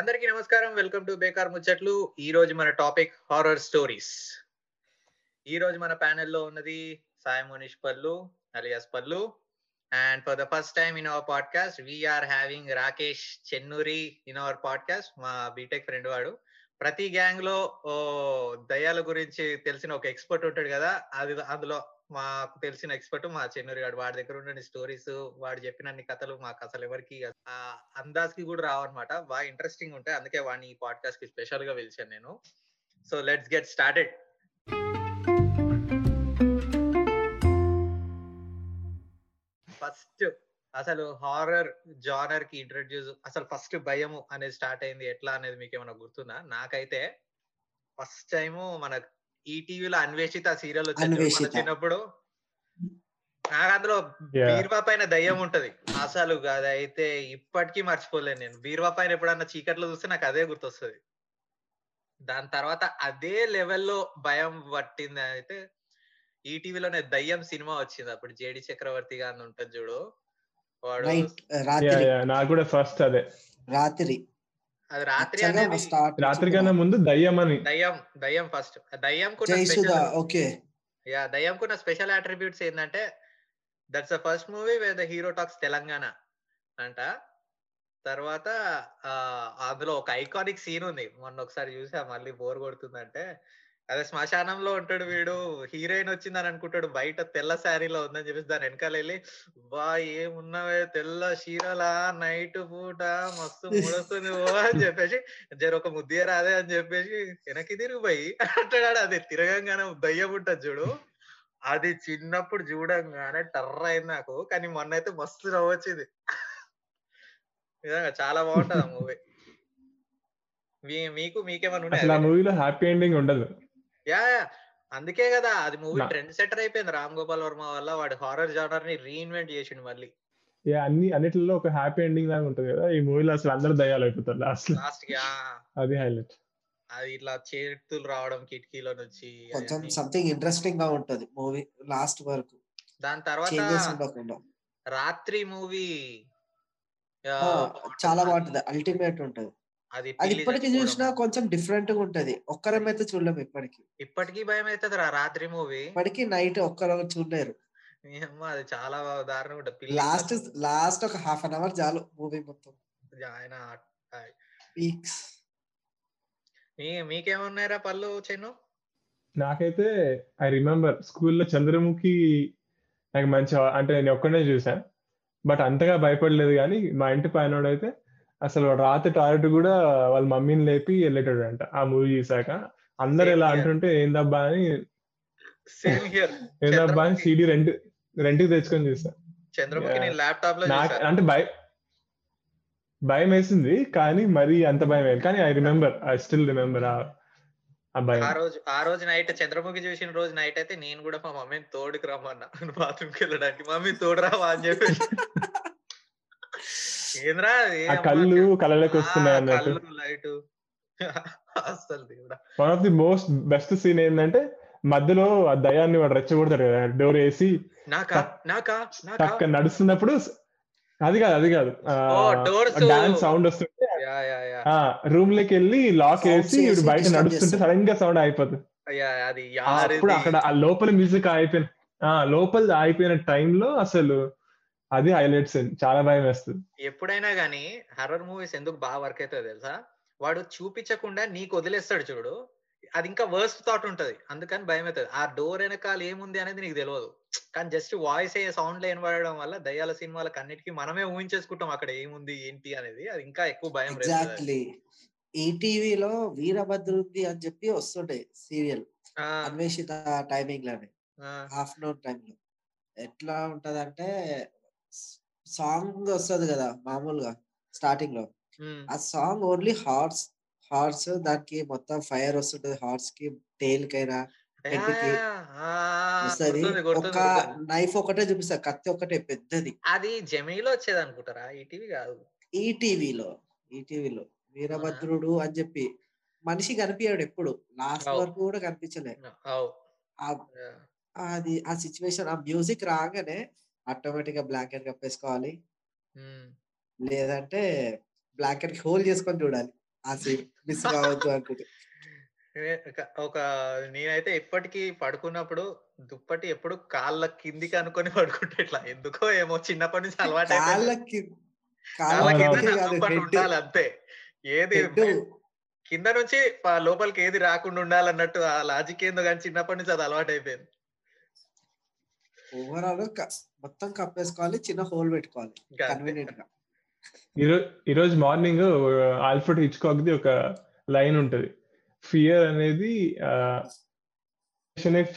అందరికీ నమస్కారం. Welcome to బేకార్ ముచ్చట్లు. ఈ రోజు మన టాపిక్ హారర్ స్టోరీస్. ఈ రోజు మన ప్యానెల్లో ఉన్నది Sai Monish Pallu alias Pallu, and for the first time in our podcast we are having Rakesh Chennuri in our podcast. మా బీటెక్ ఫ్రెండ్ వాడు, ప్రతి గ్యాంగ్ లో దయ్యాల గురించి తెలిసిన ఒక ఎక్స్పర్ట్ ఉంటాడు కదా, అది అందులో మాకు తెలిసిన ఎక్స్పర్ట్ మా చెన్నూరి గారు. వాడి దగ్గర ఉన్న స్టోరీస్, వాడు చెప్పిన అన్ని కథలు మాకు అసలు ఎవరికి అందాజ్కి కూడా రావన్నమాట. బాగా ఇంట్రెస్టింగ్ ఉంటాయి, అందుకే వాడిని ఈ పాడ్కాస్ట్ కి స్పెషల్ గా పిలిచాను నేను. So let's get started. First అసలు హారర్ జానర్ కి ఇంట్రడ్యూస్, అసలు ఫస్ట్ భయము అనేది స్టార్ట్ అయింది ఎట్లా అనేది మీకు ఏమైనా గుర్తుందా? నాకైతే ఫస్ట్ టైము మన ఈ టీవీలో అన్వేషిత సీరియల్ వచ్చినప్పుడు, నాకు అందులో బీర్వా పైన దయ్యం ఉంటది. అసలు అదైతే ఇప్పటికీ మర్చిపోలేను నేను. బీర్వా పైన ఎప్పుడన్నా చీకట్లో చూస్తే నాకు అదే గుర్తొస్తుంది. దాని తర్వాత అదే లెవెల్లో భయం పట్టింది అయితే ఈ టీవీలోనే దయ్యం సినిమా వచ్చింది. అప్పుడు జేడి చక్రవర్తి గారు ఉంటది చూడు, వాడు రాత్రి అది రాత్రి అనేది రాత్రి కన్నా ముందు దయ్యం అని దయ్యం ఫస్ట్. దయ్యంకున్న స్పెషల్ అట్రిబ్యూట్స్ ఏంటంటే that's the first movie where the hero talks Telangana అంట. తర్వాత అందులో ఒక ఐకానిక్ సీన్ ఉంది, మొన్న ఒకసారి చూసా, మళ్ళీ బోర్ కొడుతుందంటే అదే శ్మశానంలో ఉంటాడు వీడు, హీరోయిన్ వచ్చిందని అనుకుంటాడు, బయట తెల్ల శారీలో ఉందని చెప్పేసి దాని వెనకాల వెళ్ళి, బా ఏమున్నావే తెల్ల చీరలా నైట్ పూట మస్తు ముడుస్తుంది ఓ అని చెప్పేసి, జర ఒక ముద్దే రాదే అని చెప్పేసి వెనక్కి తిరిగిపోయి అంటాడు. అది తిరగంగానే దయ్యం ఉంటుంది చూడు, అది చిన్నప్పుడు చూడంగానే టర్ర అయింది నాకు. కానీ మొన్న అయితే మస్తు నవ్వు వచ్చింది, నిజంగా చాలా బాగుంటది ఆ మూవీ. మీకు మీకేమన్నా మూవీలో హ్యాపీ ఎండింగ్ ఉండదు? యా అందుకే కదా అది మూవీ ట్రెండ్ సెటర్ అయిపోయింది రామ్ గోపాల్ వర్మ వల్ల. వాడు హారర్ జానర్ ని రీఇన్వెంట్ చేసిండు మళ్ళీ. అన్నిటిలో ఒక హ్యాపీ ఎండింగ్ లాగా ఉంటది కదా, ఈ మూవీలో అసలు అందరూ దయ్యాలు అయిపోతారు లాస్ట్ కి. అది హైలైట్, అది ఇట్లా చేతులు రావడం కిటికీలో నుంచి, కొంచెం సంథింగ్ ఇంట్రెస్టింగ్ గా ఉంటది మూవీ లాస్ట్ వరకు. దాని తర్వాత రాత్రి మూవీ చాలా బాగుంటది, అల్టిమేట్ ఉంటది. అది ఇప్పటికి చూసినా కొంచెం డిఫరెంట్ గా ఉంటది. ఒక్కరం అయితే చూడలేము ఇప్పటికి, ఇప్పటికీ భయం అవుతుంది రాత్రి మూవీ. ఇప్పటికి నైట్ ఒక్కరు చూడలేరు. అది చాలా దారుణం ఉంటది. లాస్ట్ ఒక హాఫ్ అన్ అవర్ చాలు మూవీ మొత్తం. మీకేమన్నారా పళ్ళు చెన్ను? నాకైతే ఐ రిమెంబర్ స్కూల్లో చంద్రముఖి నాకు మంచి, అంటే నేను ఒక్కడే చూసాను, బట్ అంతగా భయపడలేదు. కానీ మా ఇంటి పైన అయితే అసలు రాత్రి టాయిలెట్ కూడా వాళ్ళ మమ్మీని లేపి వెళ్ళేటాడు అంట ఆ మూవీ చూసాక. అందరు ఎలా అంటుంటే ఏందబ్బా అని సిడీ రెంట్కి తెచ్చుకొని చూసా. అంటే భయం వేసింది కానీ మరీ అంత భయం వేయదు. కానీ ఐ స్టిల్ రిమెంబర్ ఆ భయం. ఆ రోజు నైట్ చంద్రముఖి చూసిన రోజు నైట్ అయితే నేను కూడా మా మమ్మీని తోడుకు రమ్మన్నా, బాత్రూమ్కి వెళ్ళడానికి. మమ్మీ తోడు రావా అని చెప్పి, కళ్ళు కళ్ళలోకి వస్తున్నాయి అన్నట్టు. One of the most best scene ఏంటంటే మధ్యలో ఆ దయ్యాన్ని వాడు రెచ్చగొడతాడు కదా, డోర్ వేసి నడుస్తున్నప్పుడు. అది కాదు డాన్స్ సౌండ్ వస్తుంటే రూమ్ లోకి వెళ్ళి లాక్ వేసి బయట నడుస్తుంటే సడన్ గా సౌండ్ అయిపోతుంది. అప్పుడు అక్కడ ఆ లోపల మ్యూజిక్ అయిపోయిన టైంలో అసలు అది హైలైట్స్. చాలా భయం వేస్తుంది. ఎప్పుడైనా గానీ హర్రర్ మూవీస్ ఎందుకు బాగా వర్క్ అవుతుంది తెలుసా, వాడు చూపించకుండా నీకు వదిలేస్తాడు చూడు, అది ఇంకా వర్స్ట్ థాట్ ఉంటది, అందుకని భయం అవుతుంది. ఆ డోర్ వెనకాల ఏముంది అనేది నీకు తెలియదు, కానీ జస్ట్ వాయిస్ అయ్యే సౌండ్ లో వినబడడం వల్ల దయ్యాల సినిమాలకు అన్నిటికీ మనమే ఊహించేసుకుంటాం అక్కడ ఏముంది ఏంటి అనేది, అది ఇంకా ఎక్కువ భయం. ఎగ్జాక్ట్లీ. ఈ టీవీలో వీరభద్రుడు అని చెప్పి వస్తుండే సీరియల్ అన్వేషిత టైమింగ్ లోనే, ఆఫ్టర్నూన్ టైమ్ లో. ఎట్లా ఉంటదంటే సాంగ్ వస్తుంది కదా మామూలుగా స్టార్టింగ్ లో, ఆ సాంగ్ ఓన్లీ హార్స్ దానికి మొత్తం ఫైర్ వస్తుంటది, హార్స్ కి టైల్ కైనా హెడ్కి వస్తుంది. ఒక నైఫ్ ఒకటే చూపిస్తారు, కత్తి ఒకటే పెద్దది. అది జెమినీలో వచ్చేది అనుకుంటారా? ఈటీవీ కాదు, ఈటీవీలో వీరభద్రుడు అని చెప్పి మనిషి కనిపించాడు ఎప్పుడు, లాస్ట్ వరకు కూడా కనిపించలేదు. అది ఆ సిచ్యువేషన్, ఆ మ్యూజిక్ రాగానే ఆటోమేటిక్ గా బ్లాంకెట్ కప్పేసుకోవాలి, లేదంటే బ్లాంకెట్ హోల్ చేసుకొని చూడాలి. ఆ సీన్ మిస్ కావద్దు అనుకుంటే. ఒక నేనైతే ఎప్పటికీ పడుకున్నప్పుడు దుప్పటి ఎప్పుడు కాళ్ళ కిందికి అనుకుని పడుకుంటే ఇట్లా ఎందుకో ఏమో చిన్నప్పటి నుంచి అలవాటు ఉండాలి అంతే, ఏది కింద నుంచి లోపలికి ఏది రాకుండా ఉండాలన్నట్టు ఆ లాజిక్ ఏందో కానీ చిన్నప్పటి నుంచి అది అలవాటు అయిపోయింది. ఓవరాల్ మొత్తం కప్పేసుకోవాలి, చిన్న హోల్ పెట్టుకోవాలి. ఈరోజు మార్నింగ్ ఆల్ఫ్రెడ్ హిచ్కాక్ ది ఒక లైన్ ఉంటది, ఫియర్ అనేది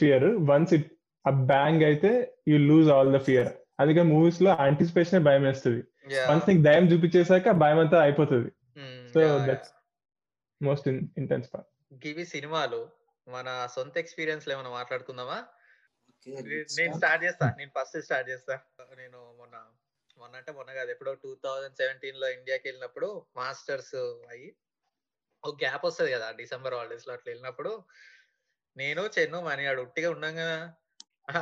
ఫియర్ వన్స్ ఇట్ ఆ బ్యాంగ్ అయితే you lose all the fear. అందుకే మూవీస్ లో ఆంటిసిపేషన్ భయం వేస్తుంది, వన్స్ నీకు దయం చూపించేసాక భయం అంతా అయిపోతుంది. So that's most intense part. గివి సినిమాలు మన సొంత ఎక్స్పీరియన్స్ లో ఏమైనా మాట్లాడుకుందామా? నేను ఫస్ట్ స్టార్ట్ చేస్తా. నేను మొన్న కాదు ఎప్పుడో 2017 లో ఇండియాకి వెళ్ళినప్పుడు మాస్టర్స్ అయ్యి ఒక గ్యాప్ వస్తుంది కదా డిసెంబర్ హాలిడేస్ లో, అట్లా వెళ్ళినప్పుడు నేను చెన్ను మనిగాడు ఉట్టిగా ఉన్నాగా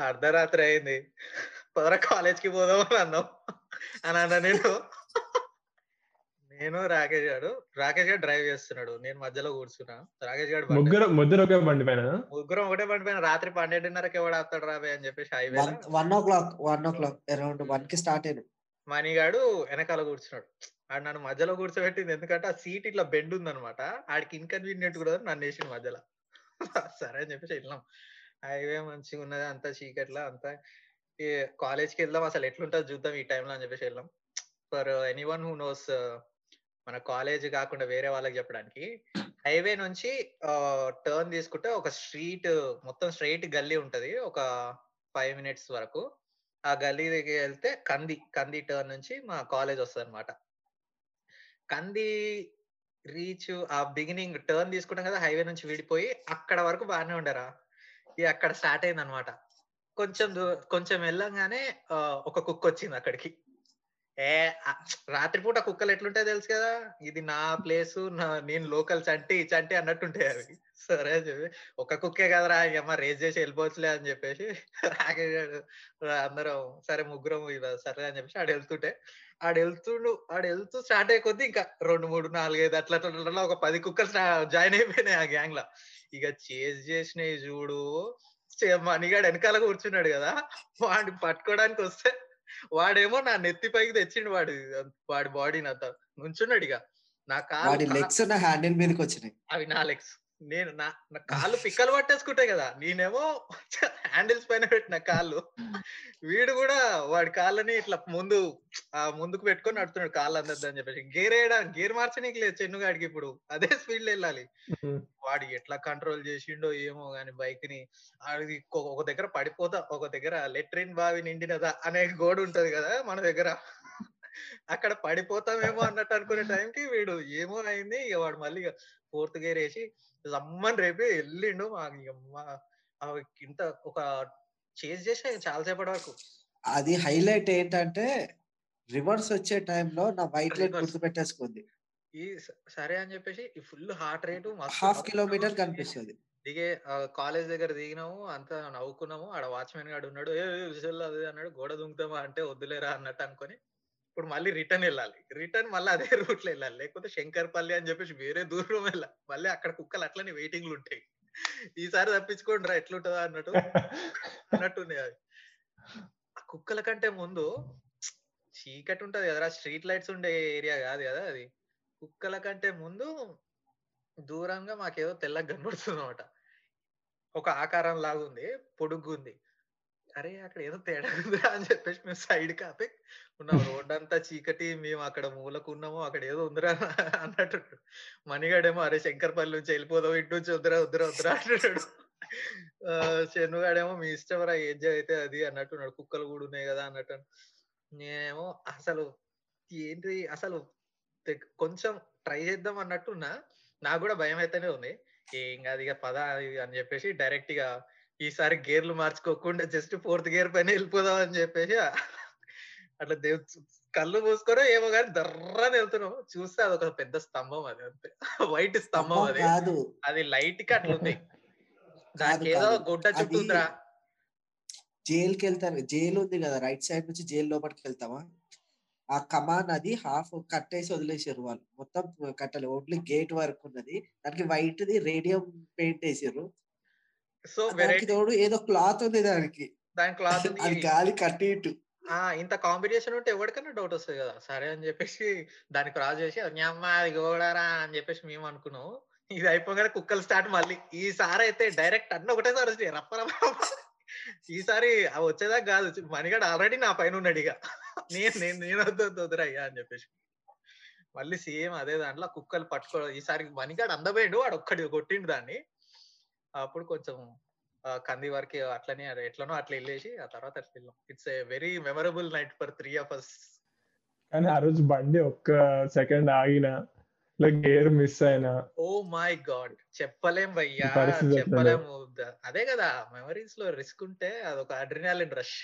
అర్ధరాత్రి అయింది పొదర కాలేజ్కి పోదాం అని అన్నాం అని అన్నా. నేను రాకేష్ గారు డ్రైవ్ చేస్తున్నాడు, నేను మధ్యలో కూర్చున్నా. రాకేష్ గారు ముగ్గురం ఒకటే బండి పైన రాత్రి 12:30కి ఎవడ ఆపుతాడు రాబోయ్ అని చెప్పేసి హైవే 1 o'clock అరౌండ్ 1 కి స్టార్ట్ అయ్యాడు. మణిగాడు వెనకాల కూర్చున్నాడు, ఆడు నన్ను మధ్యలో కూర్చోబెట్టింది ఎందుకంటే ఆ సీట్ ఇట్లా బెండ్ ఉందనమాట, ఆడికి ఇన్కన్వీనియంట్ కూడా నన్ను వేసింది మధ్యలో. సరే అని చెప్పేసి వెళ్ళాం, హైవే మంచిగా ఉన్నది, అంతా చీకట్లా, అంతా కాలేజ్కి వెళ్దాం అసలు ఎట్లుంటుంది చూద్దాం ఈ టైంలో అని చెప్పేసి వెళ్ళాం. ఫర్ ఎనీవన్ హూ నోస్ మన కాలేజ్ కాకుండా వేరే వాళ్ళకి చెప్పడానికి, హైవే నుంచి టర్న్ తీసుకుంటే ఒక స్ట్రీట్ మొత్తం స్ట్రైట్ గల్లీ ఉంటది, ఒక 5 minutes వరకు ఆ గల్లీ దగ్గరికి వెళ్తే కంది టర్న్ నుంచి మా కాలేజ్ వస్తుంది అనమాట. కంది రీచ్ ఆ బిగినింగ్ టర్న్ తీసుకుంటాం కదా హైవే నుంచి విడిపోయి, అక్కడ వరకు బాగానే ఉండరా, ఇది అక్కడ స్టార్ట్ అయింది అనమాట. కొంచెం వెళ్ళంగానే ఒక కుక్క వచ్చింది అక్కడికి. రాత్రిపూట కుక్కలు ఎట్లుంటాయి తెలుసు కదా, ఇది నా ప్లేసు నేను లోకల్ చంటి అన్నట్టుంటాయి అవి. సరే అని చెప్పి ఒక కుక్కే కదరా అమ్మ రేస్ చేసి వెళ్ళిపోవచ్చులే అని చెప్పేసి అందరం సరే ముగ్గురం సరే అని చెప్పేసి ఆడు వెళ్తూ స్టార్ట్ అయ్యే కొద్ది ఇంకా 2, 3, 4, 5 అట్లా ఒక 10 కుక్కలు జాయిన్ అయిపోయినాయి ఆ గ్యాంగ్ లో. ఇక చేజ్ చేసినాయి చూడు, మణిగాడు వెనకాల కూర్చున్నాడు కదా, వాడిని పట్టుకోవడానికి వస్తే వాడేమో నా నెత్తి పైకి తెచ్చిండు వాడి బాడీ అంతా నుంచున్నాడు. ఇక నా కాలు లెగ్స్ నా హ్యాండిల్ మీదకి వచ్చినాయి, అవి నా లెగ్స్, నేను నా కాళ్ళు పిక్కలు పట్టేసుకుంటాయి కదా, నేనేమో హ్యాండిల్స్ పైన పెట్టిన కాళ్ళు, వీడు కూడా వాడి కాళ్ళని ఇట్లా ముందుకు పెట్టుకొని నడుతున్నాడు కాళ్ళు అందద్దు అని చెప్పేసి. గేర్ మార్చనీకి లేదు చెన్నుగాడికి, ఇప్పుడు అదే స్పీడ్ లో వెళ్ళాలి. వాడు ఎట్లా కంట్రోల్ చేసిండో ఏమో గాని బైక్ ని, అది ఒక దగ్గర పడిపోతా, ఒక దగ్గర లెట్రిన్ బావి నిండినదా అనే గోడ ఉంటది కదా మన దగ్గర, అక్కడ పడిపోతామేమో అన్నట్టు అనుకునే టైంకి వీడు ఏమో అయింది. ఇక వాడు మళ్ళీ 4th గేర్ వేసి రమ్మని రేపే వెళ్ళిండు. ఇంత ఒక చేజ్ చేసా చాలాసేపటి వరకు. అది హైలైట్ ఏంటంటే రివర్స్ వచ్చే టైంలో నా వైట్ లైట్ గుర్తు పెట్టేసుకుంది. ఈ సరే అని చెప్పేసి ఈ ఫుల్ హార్ట్ రేటు 1/2 km కనిపిస్తుంది. దిగే కాలేజ్ దగ్గర దిగినాము, అంతా నవ్వుకున్నాము. ఆడ వాచ్మెన్ గాడు ఉన్నాడు, ఏ విషయాలు అది అన్నాడు, గోడ దుంకుతామా అంటే వద్దులేరా అన్నట్టు అనుకుని ఇప్పుడు మళ్ళీ రిటర్న్ మళ్ళీ అదే రూట్ లో వెళ్ళాలి, లేకపోతే శంకర్పల్లి అని చెప్పేసి వేరే దూరం వెళ్ళాలి. మళ్ళీ అక్కడ కుక్కలు అట్లనే వెయిటింగ్లు ఉంటాయి, ఈసారి తప్పించుకోండి రా ఎట్లుంటుందా అన్నట్టున్నాయి అది. ఆ కుక్కల కంటే ముందు చీకటి ఉంటది కదరా, స్ట్రీట్ లైట్స్ ఉండే ఏరియా కాదు కదా అది, కుక్కల కంటే ముందు దూరంగా మాకేదో తెల్లగా కనబడుతుంది అనమాట. ఒక ఆకారం లాగుంది, పొడుగుంది. అరే అక్కడ ఏదో తేడా ఉందిరా అని చెప్పేసి మేము సైడ్ కాపే ఉన్నాం. రోడ్ అంతా చీకటి, మేము అక్కడ మూలకు ఉన్నాము, అక్కడ ఏదో ఉందిరా అన్నట్టు. మణిగాడేమో అరే శంకర్పల్లి నుంచి వెళ్ళిపోదాం, ఇటు నుంచి వద్దురా అంటున్నాడు. చెన్నుగాడేమో మీ ఇష్టం రా ఏజ్ అయితే అది అన్నట్టున్నాడు, కుక్కలు కూడా ఉన్నాయి కదా అన్నట్టు. నేనేమో అసలు ఏంటి అసలు కొంచెం ట్రై చేద్దాం అన్నట్టున్నా, నాకు కూడా భయం అయితేనే ఉంది. ఏం కాదు ఇక పద అని చెప్పేసి డైరెక్ట్ గా ఈసారి గేర్లు మార్చుకోకుండా జస్ట్ 4th gear పైన వెళ్ళిపోదాం అని చెప్పేసి అట్లా కళ్ళు మూసుకోరో ఏమో కానీ దర్రాని వెళ్తున్నాం. చూస్తే అది ఒక పెద్ద స్తంభం, అది అంతే వైట్ స్తంభం, అది లైట్ కి అట్లుంది. దానికేదో గుడ్డ చుట్టూరా జైలుకి వెళ్తారు, జైలు ఉంది కదా రైట్ సైడ్ నుంచి జైలు లోపలికి వెళ్తామా, ఆ కమాన్ అది హాఫ్ కట్టేసి వదిలేసారు వాళ్ళు, మొత్తం కట్టలేదు, ఓన్లీ గేట్ వరకు ఉన్నది. దానికి వైట్ ది రేడియం పెయింట్ వేసారు. సో తోడు ఏదో క్లాత్ ఉంది దానికి, అది గాలి కట్టి ఇంత కాంపిటీషన్ ఉంటే ఎవరికైనా డౌట్ వస్తుంది కదా, సరే అని చెప్పేసి దాన్ని క్రాస్ చేసి అమ్మ అది గోడరా అని చెప్పేసి మేము అనుకున్నాం. ఇది అయిపోగానే కుక్కలు స్టార్ట్ మళ్ళీ. ఈసారి అయితే డైరెక్ట్ అన్న ఒకటేసారి వచ్చినాయి రప్ప. ఈసారి అవి వచ్చేదాకా కాదు, మణిగాడు ఆల్రెడీ నా పైన ఉన్నాడు, ఇక నేను వద్దురా అయ్యా అని చెప్పేసి మళ్ళీ సేమ్ అదే దాంట్లో కుక్కలు పట్టుకో. ఈసారి మణిగాడు అందబోయాడు, వాడు ఒక్కడి కొట్టిండు దాన్ని. అప్పుడు కొంచెం కంది వరకు అట్లనే ఎట్లనో అట్లా వెళ్ళేసి ఆ తర్వాత అట్లా వెళ్ళాం. It's a very memorable night for 3 of us. కానీ ఆ రోజు బండి ఒక్క సెకండ్ ఆగినా లైక్ గేర్ మిస్ అయినా ఓ మై గాడ్ చెప్పలేం భయ్యా, చెప్పలేము. అదే కదా మెమరీస్ లో రిస్క్ ఉంటే అదొక అడ్రినాలిన్ రష్.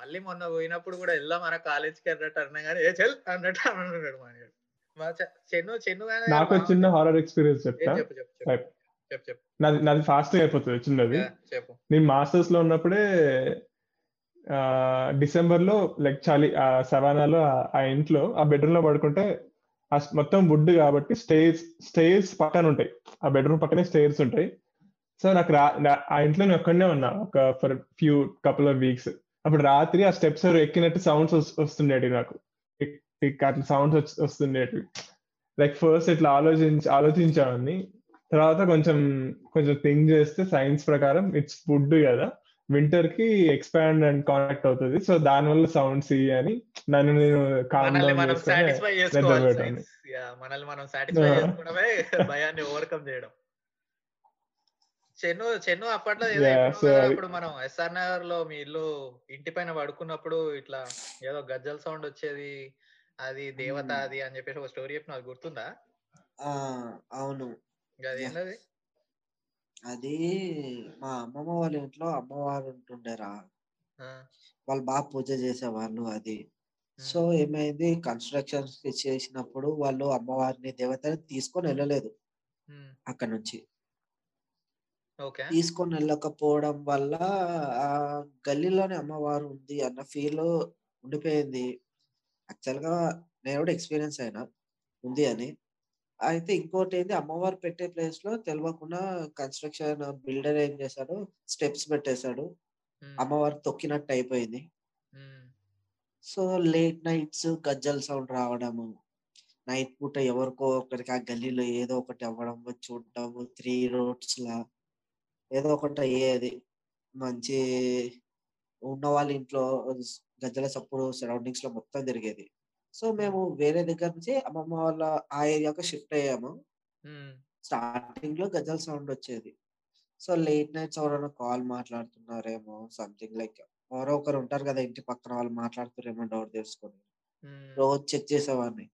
మళ్ళీ మొన్న పోయినప్పుడు కూడా వెళ్దాం మన కాలేజ్ కి అన్నట్టు అన్నా కానీ ఏ చెల్ అన్నట్టు అన్నాడు మానేడు. చెన్ను నాకు చిన్న హారర్ ఎక్స్పీరియన్స్ చెప్తా. చెప్పు. నాది ఫాస్ట్ అయిపోతుంది చిన్నది. నేను మాస్టర్స్ లో ఉన్నప్పుడే డిసెంబర్ లో లైక్ చలి సవానాలో ఆ ఇంట్లో ఆ బెడ్రూమ్ లో పడుకుంటే మొత్తం వుడ్ కాబట్టి స్టేర్స్ పక్కన ఉంటాయి, ఆ బెడ్రూమ్ పక్కనే స్టేర్స్ ఉంటాయి. సో నాకు ఆ ఇంట్లో నేను ఒక్కడనే ఉన్నా ఒక for few couple of weeks. అప్పుడు రాత్రి ఆ స్టెప్స్ ఎక్కినట్టు సౌండ్స్ వస్తుండేటివి, నాకు అట్లా సౌండ్స్ వస్తుండేటివి. లైక్ ఫస్ట్ ఇట్లా ఆలోచించామని, తర్వాత కొంచెం థింక్ చేస్తే సైన్స్ ప్రకారం ఇట్స్ వుడ్ కదా, వింటర్ కి ఎక్స్పాండ్ అండ్ కాంటాక్ట్ అవుతుంది, సో దాని వల్ల సౌండ్స్ అని నన్ను నేను చెన్ను అప్పట్లో మనం ఎస్ఆర్ నగర్ లో మీ ఇల్లు ఇంటి పైన పడుకున్నప్పుడు ఇట్లా ఏదో గజ్జల సౌండ్ వచ్చేది, అది దేవత అది అని చెప్పేసి ఒక స్టోరీ చెప్పిన, గుర్తుందా? అవును, అది మా అమ్మమ్మ వాళ్ళ ఇంట్లో అమ్మవారు ఉంటుండేరా, వాళ్ళు బాగా పూజ చేసేవాళ్ళు. అది సో ఏమైంది, కన్స్ట్రక్షన్ చేసినప్పుడు వాళ్ళు అమ్మవారిని దేవతని తీసుకొని వెళ్ళలేదు అక్కడ నుంచి. తీసుకొని వెళ్ళకపోవడం వల్ల ఆ గల్లీలోనే అమ్మవారు ఉంది అన్న ఫీల్ ఉండిపోయింది. యాక్చువల్ గా నేను కూడా ఎక్స్పీరియన్స్ అయినా ఉంది అని. అయితే ఇంకోటి ఏంది, అమ్మవారు పెట్టే ప్లేస్ లో తెలియకుండా కన్స్ట్రక్షన్ బిల్డర్ ఏం చేశాడు, స్టెప్స్ పెట్టేశాడు, అమ్మవారు తొక్కినట్టు అయిపోయింది. సో లేట్ నైట్స్ గజ్జల సౌండ్ రావడము, నైట్ పూట ఎవరికో ఒకరికి ఆ గల్లీలో ఏదో ఒకటి అవ్వడం చూడటము, 3 roads లా ఏదో ఒకటి అయ్యేది. మంచి ఉన్న వాళ్ళ ఇంట్లో గజ్జల సప్పుడు సరౌండింగ్స్ లో మొత్తం తిరిగేది. సో మేము వేరే దగ్గర నుంచి అమ్మమ్మ వాళ్ళ ఆ ఏరియాకు షిఫ్ట్ అయ్యాము. స్టార్టింగ్ లో గజల సౌండ్ వచ్చేది. సో లేట్ నైట్స్ ఎవరైనా కాల్ మాట్లాడుతున్నారేమో, సంథింగ్ లైక్ ఎవరో ఒకరు ఉంటారు కదా ఇంటి పక్కన, వాళ్ళు మాట్లాడుతున్నారేమో డోర్ తెరుచుకొని. రోజు చెక్ చేసేవాడిని,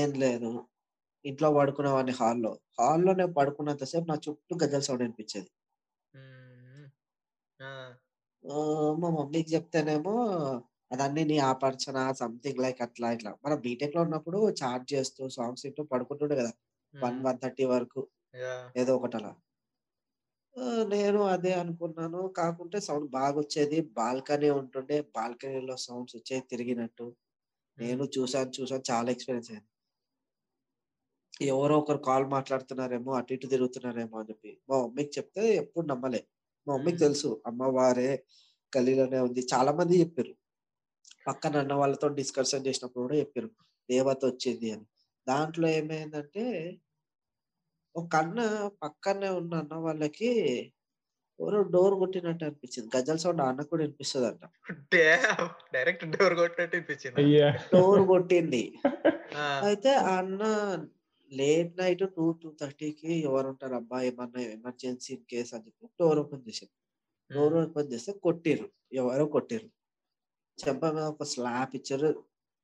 ఏం లేదు. ఇంట్లో పడుకునేవాడిని, హాల్లో నేను పడుకున్నంతసేపు నా చుట్టూ గజల సౌండ్ అనిపించేది. మా మమ్మీకి చెప్తేనేమో అదన్నీ నీ ఆపర్చన, సంథింగ్ లైక్ అట్లా ఇట్లా. మనం బీటెక్ లో ఉన్నప్పుడు చార్జ్ చేస్తూ సాంగ్స్ ఇంటూ పడుకుంటుండే కదా 1-1:30 వరకు ఏదో ఒకటి అలా. నేను అదే అనుకున్నాను, కాకుంటే సౌండ్ బాగా వచ్చేది. బాల్కనీ ఉంటుండే, బాల్కనీలో సౌండ్స్ వచ్చేది తిరిగినట్టు. నేను చూసాను చాలా ఎక్స్పీరియన్స్ అయింది. ఎవరో ఒకరు కాల్ మాట్లాడుతున్నారేమో, అటు ఇటు తిరుగుతున్నారేమో అని చెప్పి మా మమ్మీకి చెప్తే ఎప్పుడు నమ్మలే. మా మమ్మీకి తెలుసు అమ్మవారే గల్లీలోనే ఉంది. చాలా మంది చెప్పారు, పక్కన అన్న వాళ్ళతో డిస్కషన్ చేసినప్పుడు కూడా చెప్పారు దేవత వచ్చింది అని. దాంట్లో ఏమైందంటే, ఒక అన్న పక్కనే ఉన్న అన్న వాళ్ళకి ఎవరో డోర్ కొట్టినట్టు అనిపించింది. గజల్ సౌండ్ అన్న కూడా వినిపిస్తుంది అంట, డైరెక్ట్ డోర్ కొట్టినట్టు అనిపించింది. డోర్ కొట్టింది. అయితే ఆ అన్న లేట్ నైట్ 2-2:30కి ఎవరు ఉంటారు అబ్బా, ఏమన్నా ఎమర్జెన్సీ కేసు అని చెప్పి డోర్ ఓపెన్ చేశారు. డోర్ ఓపెన్ చేస్తే కొట్టిరు, ఎవరో కొట్టిరు. చెంప మీద ఒక స్లాబ్ ఇచ్చారు,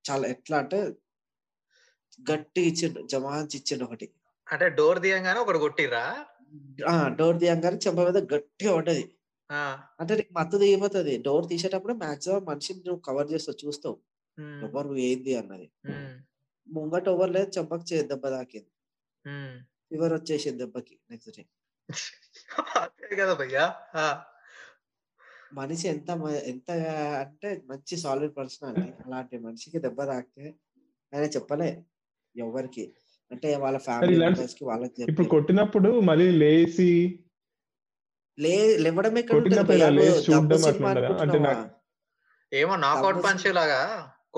చాలా ఎట్లా అంటే గట్టిగా ఇచ్చిండు, జమాంచి ఇచ్చిండు ఒకటి. అంటే డోర్ దియంగానే ఒకటి కొట్టిరా, డోర్ దియంగానే చెంప మీద గట్టిగా ఉంటది. అంటే నీకు మత్తు దిగిపోతుంది. డోర్ తీసేటప్పుడు మాక్సిమం మనిషిని నువ్వు కవర్ చేస్తావు, చూస్తావు ఎవరు నువ్వు ఏంది అన్నది. ముంగట ఎవరు లేదు, చెంపకు దెబ్బ తాకింది, ఫీవర్ వచ్చేసింది దెబ్బకి. నెక్స్ట్ డే కదా భయ్యా, మనిషి ఎంత అంటే మంచి సాలిడ్ పర్సనాలిటీ, అలాంటి మనిషికి దెబ్బ తాకితే ఆయన చెప్పలే ఎవరికి, అంటే వాళ్ళ ఫ్యామిలీ మెంబర్స్ కి వాళ్ళకి. ఇప్పుడు కొట్టినప్పుడు మళ్ళీ లేసి లేవడమే ఏమో నాకౌట్ పంచ్ లాగా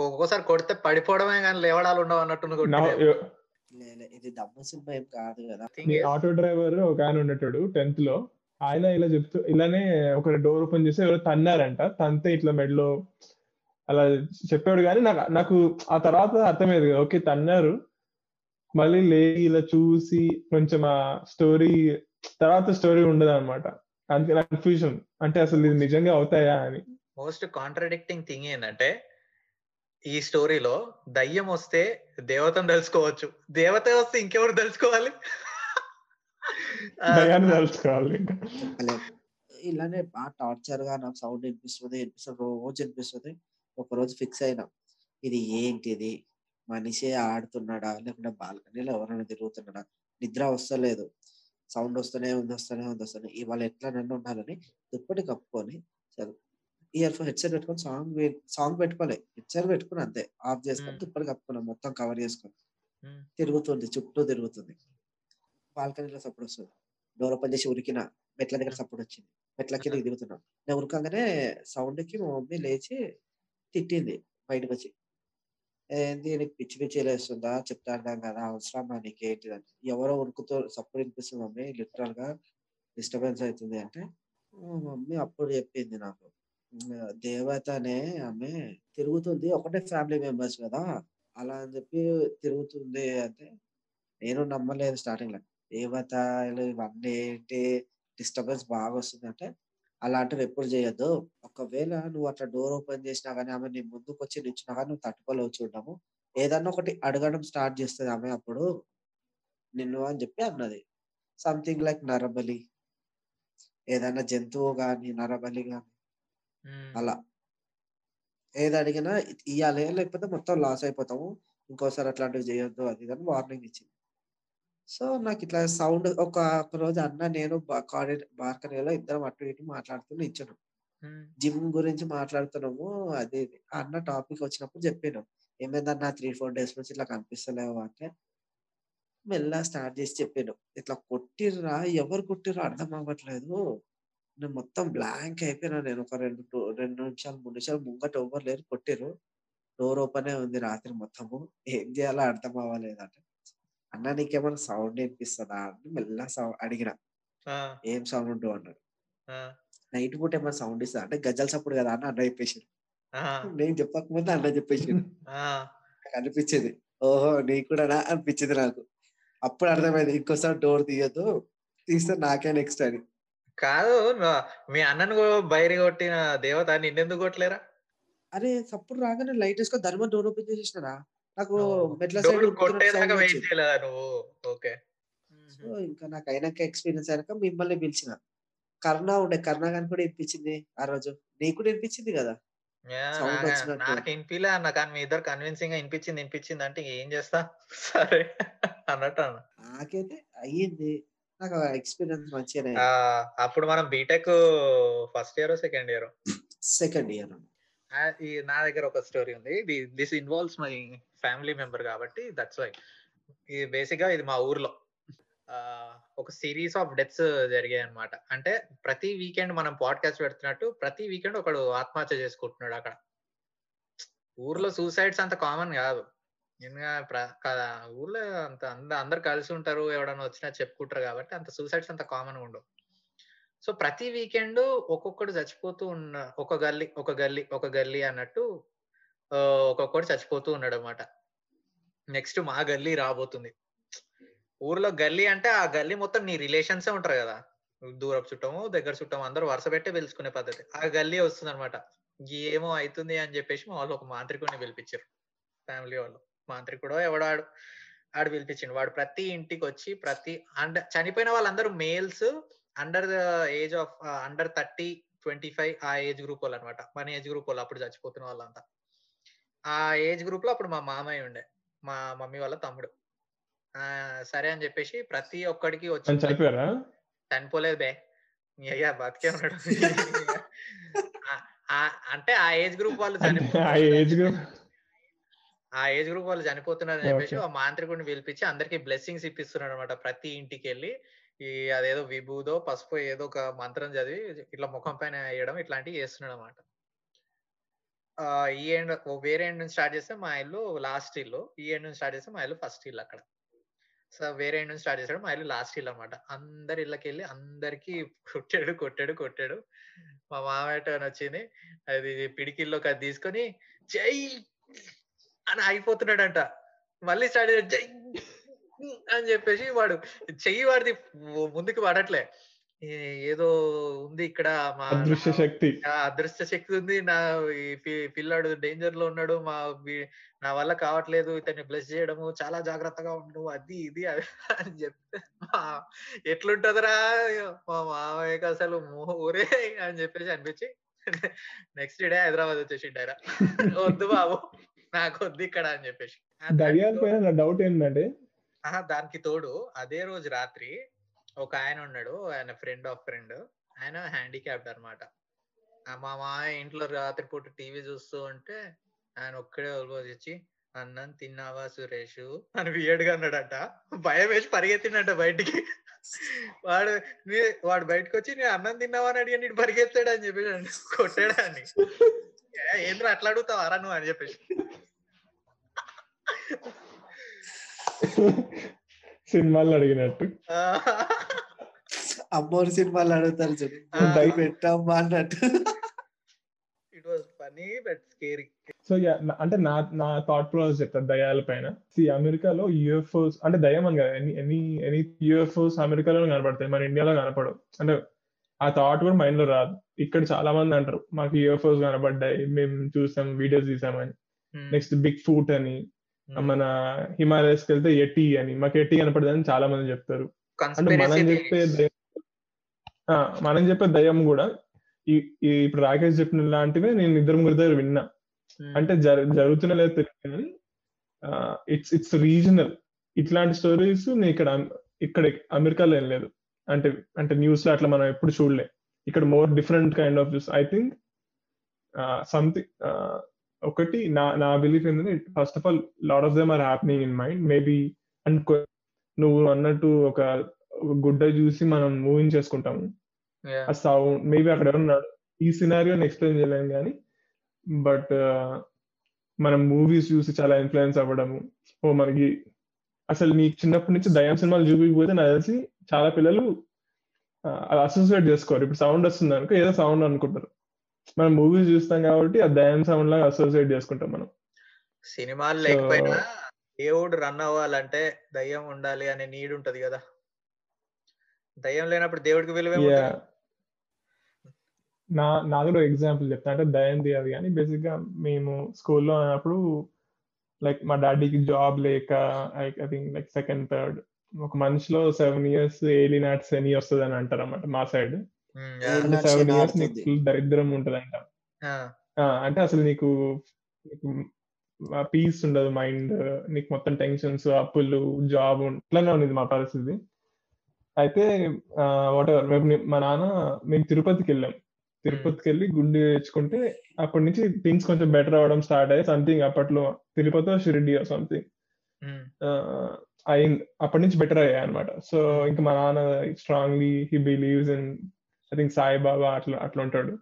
ఒక్కొక్కసారి కొడితే పడిపోవడమే కానీ లేవడాలు ఉండవు అన్నట్టు. ఇది దమ్ము సినిమా ఏం కాదు కదా. ఆటో డ్రైవర్ ఒక ఆయన ఉండేటాడు 10th లో, ఆయన ఇలా చెప్తూ ఇలానే ఒక డోర్ ఓపెన్ చేసి ఎవరు తన్నారంట, తంతే ఇట్లా మెడలో అలా చెప్పాడు. కానీ నాకు ఆ తర్వాత అర్థమయ్యేది ఓకే తన్నారు, మళ్ళీ లేచి ఇలా చూసి కొంచెం ఆ స్టోరీ తర్వాత స్టోరీ ఉండదు అనమాట. అందుకే నాకు కన్ఫ్యూజన్, అంటే అసలు ఇది నిజంగా అవుతాయా అని. మోస్ట్ కాంట్రాడిక్టింగ్ థింగ్ ఏంటంటే ఈ స్టోరీలో దయ్యం వస్తే దేవతను తెలుసుకోవచ్చు, దేవత వస్తే ఇంకెవరు తెలుసుకోవాలి, తెలుసుకోవాలి. ఇలానే బాగా టార్చర్ గా నాకు సౌండ్ వినిపిస్తుంది, రోజు వినిపిస్తుంది. ఒక రోజు ఫిక్స్ అయినా ఇది ఏంటిది, మనిషే ఆడుతున్నాడా లేకుంటే బాల్కనీలో ఎవరైనా తిరుగుతున్నాడా, నిద్ర వస్తలేదు, సౌండ్ వస్తూనే ఉంది. ఇవాళ ఎట్లా నన్ను ఉండాలని దుప్పటి కప్పుకొని ఇయర్ ఫోన్ హెడ్సెట్ పెట్టుకొని సాంగ్ పెట్టుకోలే, హెడ్సెట్ పెట్టుకుని అంతే ఆఫ్ చేసుకొని దుప్పటి కప్పుకున్నాం, మొత్తం కవర్ చేసుకొని తిరుగుతుంది, చుట్టూ తిరుగుతుంది. బాల్కనీలో సపోర్ట్ వస్తుంది, డోర్ ఓపెన్ చేసి ఉరికిన మెట్ల దగ్గర సపోర్ట్ వచ్చింది, మెట్ల కింద తిరుగుతున్నాం. నేను ఉరకంగానే సౌండ్కి మా మమ్మీ లేచి తిట్టింది బయటకు వచ్చి, ఏంది నీకు పిచ్చి పిచ్చి వేస్తుందా, చెప్తా అర్థం కదా, అవసరమా నీకు ఏంటిదంటే, ఎవరో ఉరుకుతో సపోర్ట్ వినిపిస్తుంది మమ్మీ, లిటరల్ గా డిస్టర్బెన్స్ అవుతుంది అంటే. మమ్మీ అప్పుడు చెప్పింది నాకు, దేవతనే ఆమె తిరుగుతుంది, ఒకటే ఫ్యామిలీ మెంబర్స్ కదా అలా అని చెప్పి తిరుగుతుంది అంటే. నేను నమ్మలేదు స్టార్టింగ్ లో, దేవతలు ఇవన్నీ ఏంటి డిస్టర్బెన్స్ బాగా వస్తుంది అంటే, అలాంటివి ఎప్పుడు చేయొద్దు, ఒకవేళ నువ్వు అట్లా డోర్ ఓపెన్ చేసినా కానీ ఆమె నీ ముందుకు వచ్చి నిచ్చినా కానీ నువ్వు తట్టుకోలేవు, చూడము ఏదన్నా ఒకటి అడగడం స్టార్ట్ చేస్తుంది ఆమె అప్పుడు నిన్ను అని చెప్పి అన్నది. సంథింగ్ లైక్ నరబలి, ఏదైనా జంతువు కానీ నరబలి కానీ అలా ఏది అడిగినా ఇవ్వాలి, లేకపోతే మొత్తం లాస్ అయిపోతాము, ఇంకోసారి అట్లాంటివి చేయొద్దు అది కానీ వార్నింగ్ ఇచ్చింది. సో నాకు ఇట్లా సౌండ్ ఒక రోజు అన్న నేను బాల్కనీలో ఇద్దరం అటు ఇటు మాట్లాడుతున్నా, ఇచ్చాను జిమ్ గురించి మాట్లాడుతున్నాము, అది అన్న టాపిక్ వచ్చినప్పుడు చెప్పాను, ఏమైందన్న 3-4 days నుంచి ఇట్లా కనిపిస్తలేవు అంటే మెల్ల స్టార్ట్ చేసి చెప్పాను, ఇట్లా కొట్టిర్రా, ఎవరు కొట్టిర్రా అర్థం అవ్వట్లేదు, నేను మొత్తం బ్లాంక్ అయిపోయినా, నేను ఒక 2-3 నిమిషాలు ముంగట ఎవరు లేరు, కొట్టిర్రు, డోర్ ఓపెనే ఉంది రాత్రి మొత్తము, ఏం చేయాలో అర్థం అవ్వలేదంటే, అన్న నీకేమైనా సౌండ్ వినిపిస్తుందా అని మెల్ల అడిగిన, ఏం సౌండ్ ఉండు అన్నాడు, నైట్ పూట ఏమైనా సౌండ్ ఇస్తా అంటే గజ్జల సప్పుడు కదా అని అన్న చెప్పేసాడు, నేను చెప్పకముందే అన్న చెప్పేసాడు. అనిపించేది ఓహో నీకు కూడా అనిపించింది నాకు, అప్పుడు అర్థమైంది ఇంకోసారి డోర్ తీయద్దు, తీస్తే నాకే నెక్స్ట్ అని. కాదు మీ అన్నను బయట కొట్టిన దేవత నిన్నెందుకు కొట్టలేరా, అరే సప్పుడు రాగానే లైట్ వేసుకో ధర్మం డోర్ ఓపెన్ చేసేసినారా నాకు మెట్ల సైడ్. సో ఇంకా నాకు అయినాక ఎక్స్పీరియన్స్ అయినాక మిమ్మల్ని పిలిచిన, కర్ణ ఉండే కర్ణ గాని కూడా వినిపించింది ఆ రోజు, నీకు కూడా వినిపించింది కదా సౌండ్ వచ్చినట్టు అంటే, ఏం చేస్తా సరే అన్నట్టు నాకైతే అయ్యింది. నాకు ఎక్స్పీరియన్స్ మంచిగా. అప్పుడు మనం BTech first year second year. నా దగ్గర ఒక స్టోరీ ఉంది, this involves my family member కాబట్టి దట్స్ వై. ఇది బేసిక్ గా ఇది మా ఊర్లో ఒక సిరీస్ ఆఫ్ డెత్స్ జరిగాయి అనమాట. అంటే ప్రతి వీకెండ్ మనం పాడ్కాస్ట్ పెడుతున్నట్టు ప్రతి వీకెండ్ ఒకడు ఆత్మహత్య చేసుకుంటున్నాడు. అక్కడ ఊర్లో సూసైడ్స్ అంత కామన్ కాదు, ఎందుకంటే ఊర్లో అంత అందరు కలిసి ఉంటారు, ఎవడన్నా వచ్చినా చెప్పుకుంటారు కాబట్టి అంత సూసైడ్స్ అంత కామన్ ఉండవు. సో ప్రతి వీకెండ్ ఒక్కొక్కడు చచ్చిపోతూ ఉన్న, ఒక గల్లీ అన్నట్టు ఒక్కొక్కడు చచ్చిపోతూ ఉన్నాడు అనమాట. నెక్స్ట్ మా గల్లీ రాబోతుంది. ఊర్లో గల్లీ అంటే ఆ గల్లీ మొత్తం నీ రిలేషన్సే ఉంటారు కదా, దూరపు చుట్టము దగ్గర చుట్టము అందరూ వరుస పెట్టే పిలుచుకునే పద్ధతి. ఆ గల్లీ వస్తుంది అనమాట. ఏమో అవుతుంది అని చెప్పేసి మా వాళ్ళు ఒక మాంత్రికుడిని పిలిపించారు, ఫ్యామిలీ వాళ్ళు. మాంత్రికుడో ఎవడో ఆడు పిలిపించిండు. వాడు ప్రతి ఇంటికి వచ్చి చనిపోయిన వాళ్ళందరూ males under the age of under 30-25 ఆ ఏజ్ గ్రూప్ వాళ్ళు అనమాట. మన ఏజ్ గ్రూప్ వాళ్ళు అప్పుడు చచ్చిపోతున్న వాళ్ళంతా ఆ ఏజ్ గ్రూప్ లో. అప్పుడు మా మామయ్య ఉండే, మా మమ్మీ వాళ్ళ తమ్ముడు. సరే అని చెప్పేసి ప్రతి ఒక్కడికి వచ్చి చనిపోలేదు బే అయ్యా బతికే ఉన్నాడు అంటే ఆ ఏజ్ గ్రూప్ వాళ్ళు చనిపోయారు. ఆ ఏజ్ గ్రూప్ వాళ్ళు చనిపోతున్నారని చెప్పేసి ఆ మాంత్రికుడిని పిలిపించి అందరికి బ్లెస్సింగ్స్ ఇప్పిస్తున్నాడు అనమాట. ప్రతి ఇంటికి వెళ్ళి ఈ అదేదో విభూదో పసుపు ఏదో ఒక మంత్రం చదివి ఇట్లా ముఖం పైన వేయడం ఇట్లాంటివి చేస్తున్నాడు అనమాట. ఈ ఎండ్ వేరే ఎండ్ నుంచి స్టార్ట్ చేస్తే మా ఇల్లు లాస్ట్ ఇల్లు, ఈ ఎండ్ నుంచి స్టార్ట్ చేస్తే మా ఇల్లు ఫస్ట్ ఇల్లు అక్కడ. సో వేరే ఎండ్ నుంచి స్టార్ట్ చేసాడు, మా ఇల్లు లాస్ట్ ఇల్లు అనమాట. అందరి ఇళ్ళకి వెళ్ళి అందరికి కొట్టాడు కొట్టాడు కొట్టాడు. మా మామయ్య వచ్చింది అది పిడికిల్లోకి అది తీసుకొని జై అని ఆగిపోతున్నాడంట. మళ్ళీ స్టార్ట్ చేశాడు జై అని చెప్పేసి వాడు చెయ్యి వాడిది ముందుకు వాడట్లే, ఏదో ఉంది ఇక్కడ మా అదృష్ట శక్తి ఉంది, నా పిల్లాడు డేంజర్ లో ఉన్నాడు, నా వల్ల కావట్లేదు ఇతన్ని బ్లెస్ చేయడము, చాలా జాగ్రత్తగా ఉండు అది ఇది అని చెప్తే ఎట్లుంటదిరా మా మామయ్యకి అసలు ఊరే అని చెప్పేసి అనిపించి నెక్స్ట్ డే హైదరాబాద్ వచ్చేసిండు ఆయన. వద్దు బాబు నాకు వద్దు ఇక్కడ అని చెప్పేసి. డౌట్ ఏంటంటే దానికి తోడు అదే రోజు రాత్రి ఒక ఆయన ఉన్నాడు, ఆయన ఫ్రెండ్ ఆఫ్ ఫ్రెండ్, ఆయన హ్యాండిక్యాప్డ్ అనమాట. మా మామయ్య ఇంట్లో రాత్రిపూట టీవీ చూస్తూ ఉంటే ఆయన ఒక్కడే వచ్చి అన్నం తిన్నావా సురేష్ అని వియర్డ్గా అన్నాడట. భయం వేసి పరిగెత్తిండట బయటికి. వాడు బయటకు వచ్చి నేను అన్నం తిన్నావా అని అడిగా, నేను పరిగెత్తాడు అని చెప్పేసి కొట్టాడా అని. ఏంద్ర అట్లా అడుగుతావారా నువ్వు అని చెప్పేసి. సినిమాలు అడిగినట్టు అమ్మోరు సినిమాలు అడుగుతారు అన్నట్టు. It was funny but scary. So అంటే నా థాట్ ప్రాసెస్ చెప్తారు దయాల పైన. అమెరికాలో యూఎఫ్ఓస్ అంటే దయ్యం అని కదా, ఎనీ యూఎఫ్ఓస్ అమెరికాలో కనపడతాయి, మన ఇండియాలో కనపడవు. అంటే ఆ థాట్ కూడా మైండ్ లో రాదు. ఇక్కడ చాలా మంది అంటారు మాకు యూఎఫ్ఓస్ కనపడ్డాయి, మేము చూసాం వీడియోస్ తీసామని. నెక్స్ట్ బిగ్ ఫూట్ అని, మన హిమాలయస్ వెళ్తే ఎటి అని, మాకు ఎటి కనపడదు అని చాలా మంది చెప్తారు. అంటే మనం చెప్పే దయ్యం కూడా ఇప్పుడు రాకేష్ చెప్పిన లాంటివే నేను ఇద్దరు ముగ్గురు దగ్గర విన్నా. అంటే జరుగుతున్నా లేదా తెలియదు కానీ ఇట్స్ రీజనల్. ఇట్లాంటి స్టోరీస్ నేను ఇక్కడ అమెరికాలో ఏం లేదు. అంటే న్యూస్ లో అట్లా మనం ఎప్పుడు చూడలే. ఇక్కడ more different kind of news. I think something ఒకటి నా బిలీఫ్ ఏంటంటే, first of all lot of them are happening in mind maybe. And నువ్వు అన్నట్టు ఒక గుడ్డ చూసి మనం మూవింగ్ చేసుకుంటాము, ఆ సౌండ్ మేబీ అక్కడ ఉన్నాడు. ఈ సినారియోని ఎక్స్ప్లెయిన్ చేయలేము కానీ బట్ మనం మూవీస్ చూసి చాలా ఇన్ఫ్లుయెన్స్ అవ్వడము. ఓ మనకి అసలు నీకు చిన్నప్పటి నుంచి దయ్యం సినిమాలు చూపించకపోతే నాకు తెలిసి చాలా పిల్లలు అది అసోసియేట్ చేసుకోరు. ఇప్పుడు సౌండ్ వస్తుంది అనుకో ఏదో సౌండ్ అనుకుంటారు, మనం మూవీస్ చూస్తాం కాబట్టి ఆ దయ్యం సౌండ్ లాగా అసోసియేట్ చేసుకుంటాం. మనం సినిమాలు లేకపోయినా దేవుడు రన్ అవ్వాలంటే దయ్యం ఉండాలి అనే నీడ్ ఉంటది కదా. దయ్యం లేనప్పుడు దేవుడికి విలువ ఏముంటుంది? నా కూడా ఎగ్జాంపుల్ చెప్తా. అంటే దయ్యం తీయదు కానీ బేసిక్ గా మేము స్కూల్లో ఉన్నప్పుడు లైక్ మా డాడీకి జాబ్ లేక I think like second third ఒక మనిషిలో 7 years ఏలినాట్ శని వస్తుంది అని అంటారు అన్నమాట మా సైడ్. 7 years నీకు దరిద్రం ఉంటదంట. అంటే అసలు నీకు పీస్ ఉండదు, మైండ్ నీకు మొత్తం టెన్షన్స్, అప్పులు, జాబ్ ఇట్లానే ఉండేది మా పరిస్థితి. అయితే వాట్ ఎవర్ మా నాన్న మేము తిరుపతికి వెళ్ళి గుండు తెచ్చుకుంటే అప్పటి నుంచి థింగ్స్ కొంచెం బెటర్ అవడం స్టార్ట్ అయ్యి సంథింగ్ అప్పట్లో తిరుపతి షిరిడి సంథింగ్ అయింది. అప్పటి నుంచి బెటర్ అయ్యాయి అనమాట. సో ఇంకా మా నాన్న strongly he believes in I think Saibaba అట్లా ఉంటాడు.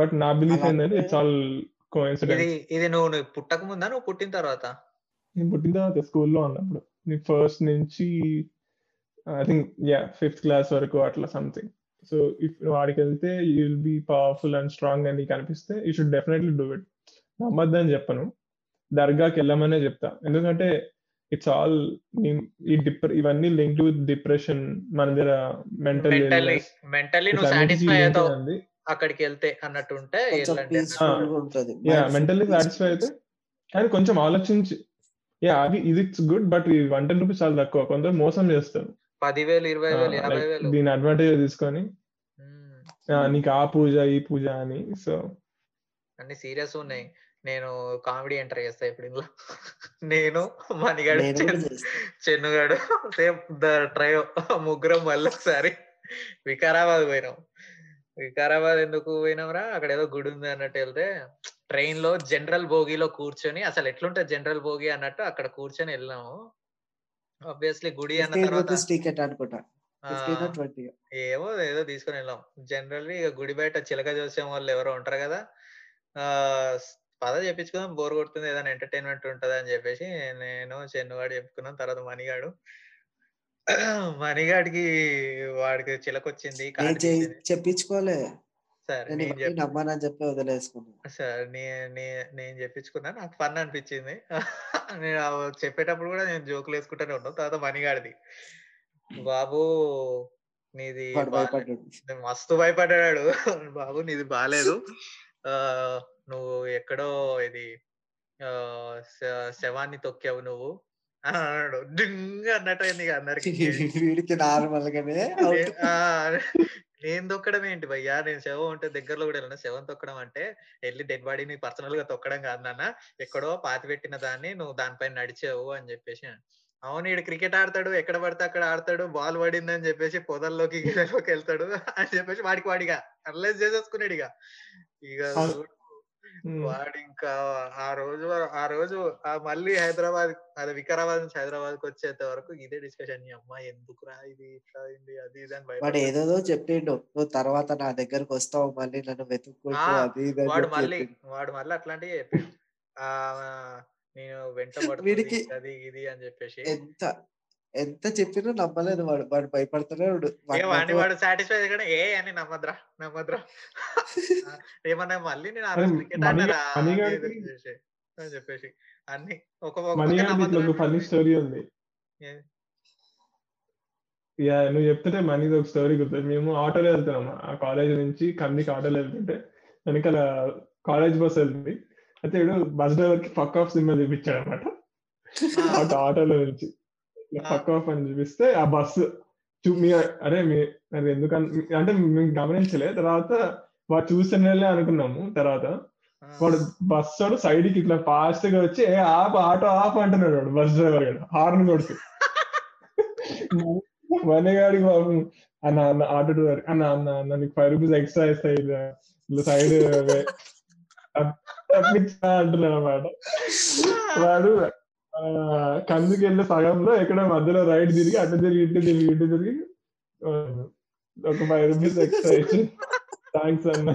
బట్ నా బిలీఫ్ ఏంటంటే ఇట్స్ ఆల్ కోఇన్సిడెన్స్. ఇది నువ్వు పుట్టక ముందా నువ్వు పుట్టిన తర్వాత? నేను పుట్టిన తర్వాత స్కూల్లో ఉన్నప్పుడు ఫస్ట్ నుంచి ఐ థింక్ 5th class వరకు అట్లా సంథింగ్. సో ఇఫ్ వాడికి వెళ్తే you will be powerful and strong అని కనిపిస్తే you should definitely do it. నమ్మద్దని చెప్పను, దర్గాకి వెళ్ళమనే చెప్తా. ఎందుకంటే ఇట్స్ ఆల్ ఇవన్నీ లింక్డ్ విత్ డిప్రెషన్ మన దగ్గర మెంటల్లీ సాటిస్ఫై అయితే కానీ కొంచెం ఆలోచించి అది ఇది ఇట్స్ గుడ్. బట్ ఈ 110 rupees చాలా తక్కువ, కొందరు మోసం చేస్తారు 10,000, 20,000 దీని అడ్వాంటేజ్ తీసుకొని నీకు ఆ పూజ ఈ పూజ అని. సో అన్ని సీరియస్ ఉన్నాయి. నేను కామెడీ ఎంటర్ చేస్తా ఇప్పుడు ఇంట్లో. నేను మణిగాడు చెన్నుగాడు సేమ్ ద ట్రయో ముగ్గురం మళ్ళీ ఒకసారి వికారాబాద్ పోయినాం. వికారాబాద్ ఎందుకు పోయినాంరా, అక్కడ ఏదో గుడి ఉంది అన్నట్టు వెళ్తే ట్రైన్ లో జనరల్ భోగిలో కూర్చొని, అసలు ఎట్లుంటది జనరల్ భోగి అన్నట్టు అక్కడ కూర్చొని వెళ్ళాము. ఆబ్వియస్లీ గుడి అన్న తర్వాత ఏమో ఏదో తీసుకొని వెళ్ళాం. జనరల్లీ గుడి బయట చిలక చూసే వాళ్ళు ఎవరో ఉంటారు కదా, పద చెప్పించుకుందాం బోర్ కొడుతుంది ఏదైనా ఎంటర్టైన్మెంట్ ఉంటుంది అని చెప్పేసి నేను చెన్నుగాడు చెప్పుకున్నాం. తర్వాత మణిగాడికి వాడికి చిలక వచ్చింది చెప్పించుకోలే సార్, నేను చెప్పించుకున్నా, నాకు ఫన్ అనిపించింది. నేను చెప్పేటప్పుడు కూడా నేను జోకులు వేసుకుంటానే ఉన్నాను. తర్వాత మణిగాడిది, బాబు నీది మస్తు భయపడ్డాడు, బాబు నీది బాలేదు, నువ్వు ఎక్కడో ఇది శవాన్ని తొక్కావు నువ్వు అని అన్నాడు. డింగ్ అన్నట్టు అయింది అందరికి. నార్మల్గానే నేను తొక్కడం ఏంటి భయ్యా, నేను శవం ఉంటే దగ్గరలో కూడా వెళ్ళను, శవం తొక్కడం అంటే వెళ్ళి డెడ్ బాడీని పర్సనల్ గా తొక్కడం కాదు నాన్న, ఎక్కడో పాతి పెట్టిన దాన్ని నువ్వు దానిపైన నడిచావు అని చెప్పేసి. అవును ఈడు క్రికెట్ ఆడతాడు, ఎక్కడ పడితే అక్కడ ఆడతాడు, బాల్ పడింది అని చెప్పేసి పొదల్లోకి గిదల్లోకి వెళ్తాడు అని చెప్పేసి వాడికి వాడిగా అనలైజ్ చేసేసుకున్నాడు. ఇక ఇక వాడు ఇంకా ఆ రోజు మళ్ళీ హైదరాబాద్, అది వికారాబాద్ నుంచి హైదరాబాద్కి వచ్చేంత వరకు ఇదే డిస్కషన్. అమ్మా ఎందుకురా ఇది ఇట్లా అయింది అది ఇది అని వాడు ఏదో చెప్పిండు. నువ్వు తర్వాత నా దగ్గరకు వస్తావు మళ్ళీ నన్ను వెతుక్కుంటూ, వాడు మళ్ళీ అట్లాంటివి చెప్పిండు. నేను వెంటబడి అది ఇది అని చెప్పేసి ఎంత చెప్పినా నమ్మలేదు వాడు. వాడు భయపడుతూనే వాడు సాటిస్ఫై కానీ ఏ అని నమ్మద్రా ఏమన్నా మళ్ళీ నేను అని చెప్పేసి అన్ని ఒక నువ్వు చెప్తుంటే మనీది ఒక స్టోరీ గుర్తు. మేము ఆటోలో వెళ్తున్నాము ఆ కాలేజ్ నుంచి కందికి, ఆటోలో వెళ్తుంటే వెనకాల కాలేజ్ బస్ వెళ్తుంది. అయితే బస్ డ్రైవర్ కి ఫక్ ఆఫ్ సినిమా చూపించాడు అనమాట. ఆటోలో నుంచి ఫక్ ఆఫ్ అని చూపిస్తే ఆ బస్సు అరే ఎందుకని అంటే మేము గమనించలే. తర్వాత వాడు చూస్తేనే అనుకున్నాము. తర్వాత వాడు బస్ వాడు సైడ్ కి ఇట్లా ఫాస్ట్ గా వచ్చి ఆఫ్ ఆటో ఆఫ్ అంటున్నాడు వాడు బస్ డ్రైవర్ గారు హార్న్ కొడుతూ. మనేగాడికి బాబు అన్న అన్న ఆటో డ్రైవర్ అన్న అన్న అన్న నీకు ₹5 ఎక్స్ట్రా ఇస్తాయి సైడ్ అంటున్నాడు అనమాట. వాడు కందుకు వెళ్ళే సగంలో ఎక్కడ మధ్యలో రైట్ తిరిగి అటు తిరిగి ఇటు తిరిగి ఒక ₹5 ఎక్స్ట్రా ఇచ్చి థ్యాంక్స్ అన్న.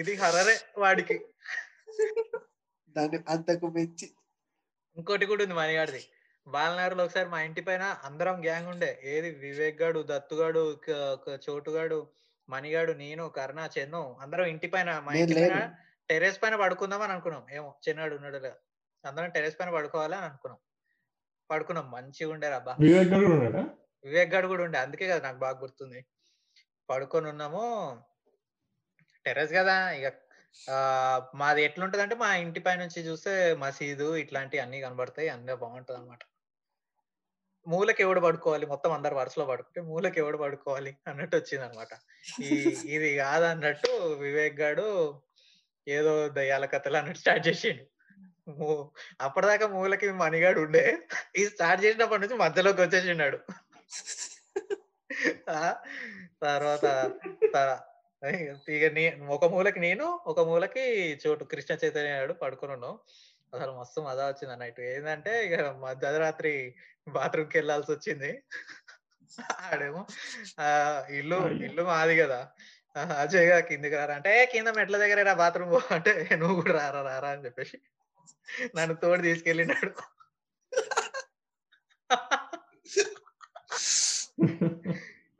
ఇది హరరే వాడికి. దాన్ని అంతకు మించి ఇంకోటి కూడా ఉంది మణిగాడిది. బాలనగర్ లో ఒకసారి మా ఇంటి పైన అందరం గ్యాంగ్ ఉండే, ఏది వివేక్ గాడు, దత్తుగాడు, చోటుగాడు, మణిగాడు, నేను, కరుణ, చెన్ను అందరం ఇంటి పైన మా ఇంటి పైన టెరెస్ పైన పడుకుందామని అనుకున్నాం. ఏమో చిన్నాడు ఉన్నాడు లేదా అందరం టెరెస్ పైన పడుకోవాలని పడుకున్నాం. మంచిగా ఉండే అబ్బా. వివేక్ గాడు కూడా ఉండే, అందుకే కదా నాకు బాగా గుర్తుంది. పడుకొని ఉన్నాము టెరెస్ కదా. ఇక మాది ఎట్లుంటది అంటే మా ఇంటి పై నుంచి చూస్తే మసీదు ఇట్లాంటివి అన్ని కనబడతాయి, అన్నీ బాగుంటది అనమాట. మూలకి ఎవడు పడుకోవాలి, మొత్తం అందరు వరుసలో పడుకుంటే మూలకి ఎవడు పడుకోవాలి అన్నట్టు వచ్చింది అనమాట. ఇది కాదన్నట్టు వివేక్ గాడు ఏదో దయ్యాల కథలు అన్నట్టు స్టార్ట్ చేసిండు. అప్పటిదాకా మూలకి మణిగాడు ఉండే, ఇది స్టార్ట్ చేసినప్పటి నుంచి మధ్యలోకి వచ్చేసిన్నాడు. తర్వాత ఇక ఒక మూలకి నేను, ఒక మూలకి చోటు కృష్ణ చైతన్య గాడు పడుకుని ఉన్నాం. అసలు మస్తు మజా వచ్చింది అన్న. ఇటు ఏంటంటే ఇక మధ్యరాత్రి బాత్రూమ్కి వెళ్ళాల్సి వచ్చింది. ఆడేమో ఇల్లు మాది కదా, అజయ్ గా కిందికి రారా అంటే కింద మెట్ల దగ్గర బాత్రూమ్ పో అంటే నువ్వు కూడా రారా అని చెప్పేసి నన్ను తోడు తీసుకెళ్ళినాడు.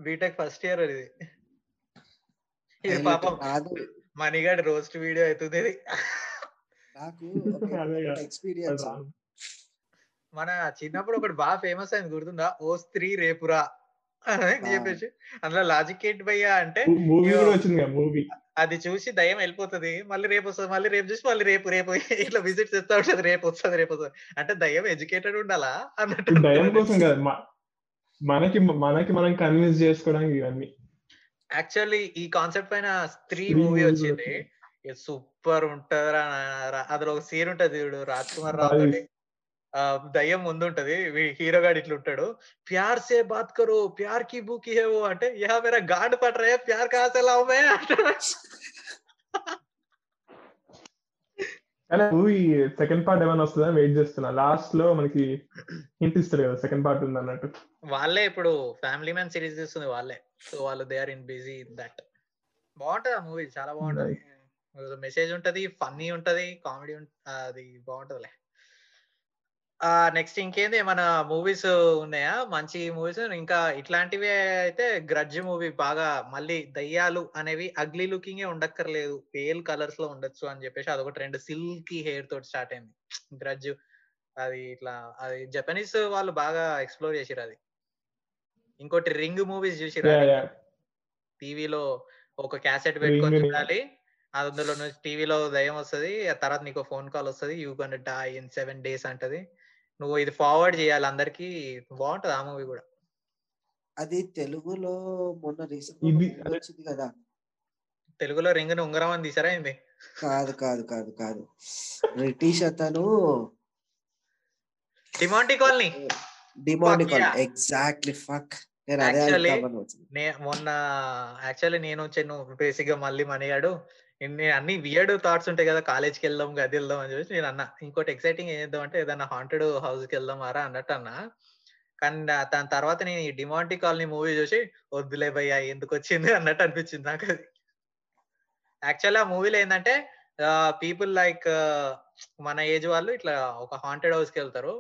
బీటెక్ ఫస్ట్ ఇయర్ ఇది. ఇది పాపం మణిగాడి రోస్ట్ వీడియో అవుతుంది ఇది. మన చిన్నప్పుడు ఒకటి బాగా ఫేమస్ అయింది గుర్తుందా, ఓ స్త్రీ రేపురా అని చెప్పేసి. అందులో లాజిక్ ఏంటి భయ్యా అంటే అది చూసి దయ్యం వెళ్ళిపోతుంది, మళ్ళీ రేపు వస్తుంది, మళ్ళీ రేపు చూసి మళ్ళీ రేపు ఇట్లా విజిట్ చేస్తా ఉంటుంది, రేపు వస్తుంది అంటే దయ్యం ఎడ్యుకేటెడ్ ఉండాలా అన్నట్టు. దయ్యం కోసం కాదు, మనకి మనం కన్విన్స్ చేసుకోవడానికి ఇవన్నీ. యాక్చువల్లీ ఈ కాన్సెప్ట్ పైన స్త్రీ మూవీ వచ్చింది, సూపర్ ఉంటది. అందులో ఒక సీన్ ఉంటది చూడు, రాజ్ కుమార్ రావు దయ్యం ముందు ఉంటది, హీరోగాడు ఇట్లా ఉంటాడు, ప్యార్ సే బాత్ కరో ప్యార్ కి బూ కి హేవో అంటే యా మేరా గాండ్ పట్ రే ప్యార్ కాసలా హోమే అంటాడు. అలా మూవీ సెకండ్ పార్ట్ ఏమైనా వస్తుందా వెయిట్ చేస్తున్నా, లాస్ట్ లో మనకి హింట్ ఇస్తారు కదా సెకండ్ పార్ట్ ఉంది అన్నట్టు. వాళ్ళే ఇప్పుడు ఫ్యామిలీ మ్యాన్ సిరీస్ చేస్తుంది వాళ్ళే, సో వాళ్ళు they are in busy in that. బాగుంటది ఆ మూవీ, చాలా బాగుంటది, మెసేజ్ ఉంటది, ఫన్నీ ఉంటది, కామెడీ అది బాగుంటదిలే. నెక్స్ట్ ఇంకేంది ఏమైనా మూవీస్ ఉన్నాయా మంచి మూవీస్? ఇంకా ఇట్లాంటివి అయితే గ్రడ్జ్ మూవీ బాగా, మళ్ళీ దయ్యాలు అనేవి అగ్లీ లుకింగే ఉండక్కర్లేదు, పేల్ కలర్స్ లో ఉండొచ్చు అని చెప్పేసి అదొక ట్రెండ్ సిల్కీ హెయిర్ తోటి స్టార్ట్ అయింది గ్రడ్జ్. అది ఇట్లా అది జపనీస్ వాళ్ళు బాగా ఎక్స్ప్లోర్ చేసిరు అది. ఇంకోటి రింగ్ మూవీస్ చూసిరా, టీవీలో ఒక క్యాసెట్ పెట్టుకొని చూడాలి, అందులో నుంచి టీవీలో దయ్యం వస్తుంది, ఆ తర్వాత నీకు ఫోన్ కాల్ వస్తుంది, you gonna die in 7 days అంటది, నువ్వు ఇది ఫార్వర్డ్ చేయాలి అందరికి. బాగుంటది ఆ మూవీ కూడా. అది తెలుగులో మొన్న రీసెంట్ వచ్చింది కదా, తెలుగులో రింగ్ ని ఉంగరం అని తీసారా ఏంది? కాదు కాదు కాదు కాదు, బ్రిటిష్ అతను Demonte colony, Demonte colony exactly. Fuck మొన్న యాక్చువల్లీ నేను వచ్చాను బేసిక్ గా, మళ్ళీ మనయాడు అన్ని వియర్డ్ థాట్స్ ఉంటాయి కదా, కాలేజ్కి వెళ్దాం గది వెళ్దాం అని చెప్పేసి నేను అన్నా, ఇంకోటి ఎక్సైటింగ్ ఏం చేద్దాం అంటే ఏదైనా హాంటెడ్ హౌస్ కి వెళ్దాం అరా అన్నట్టు అన్నా. కానీ దాని తర్వాత నేను ఈ డిమాంటి కాలనీ మూవీ చూసి వద్దులే భయ్యా ఎందుకు వచ్చింది అన్నట్టు అనిపించింది నాకు అది. యాక్చువల్లీ ఆ మూవీలో ఏంటంటే పీపుల్ లైక్ మన ఏజ్ వాళ్ళు ఇట్లా ఒక హాంటెడ్ హౌస్ కి వెళ్తారు,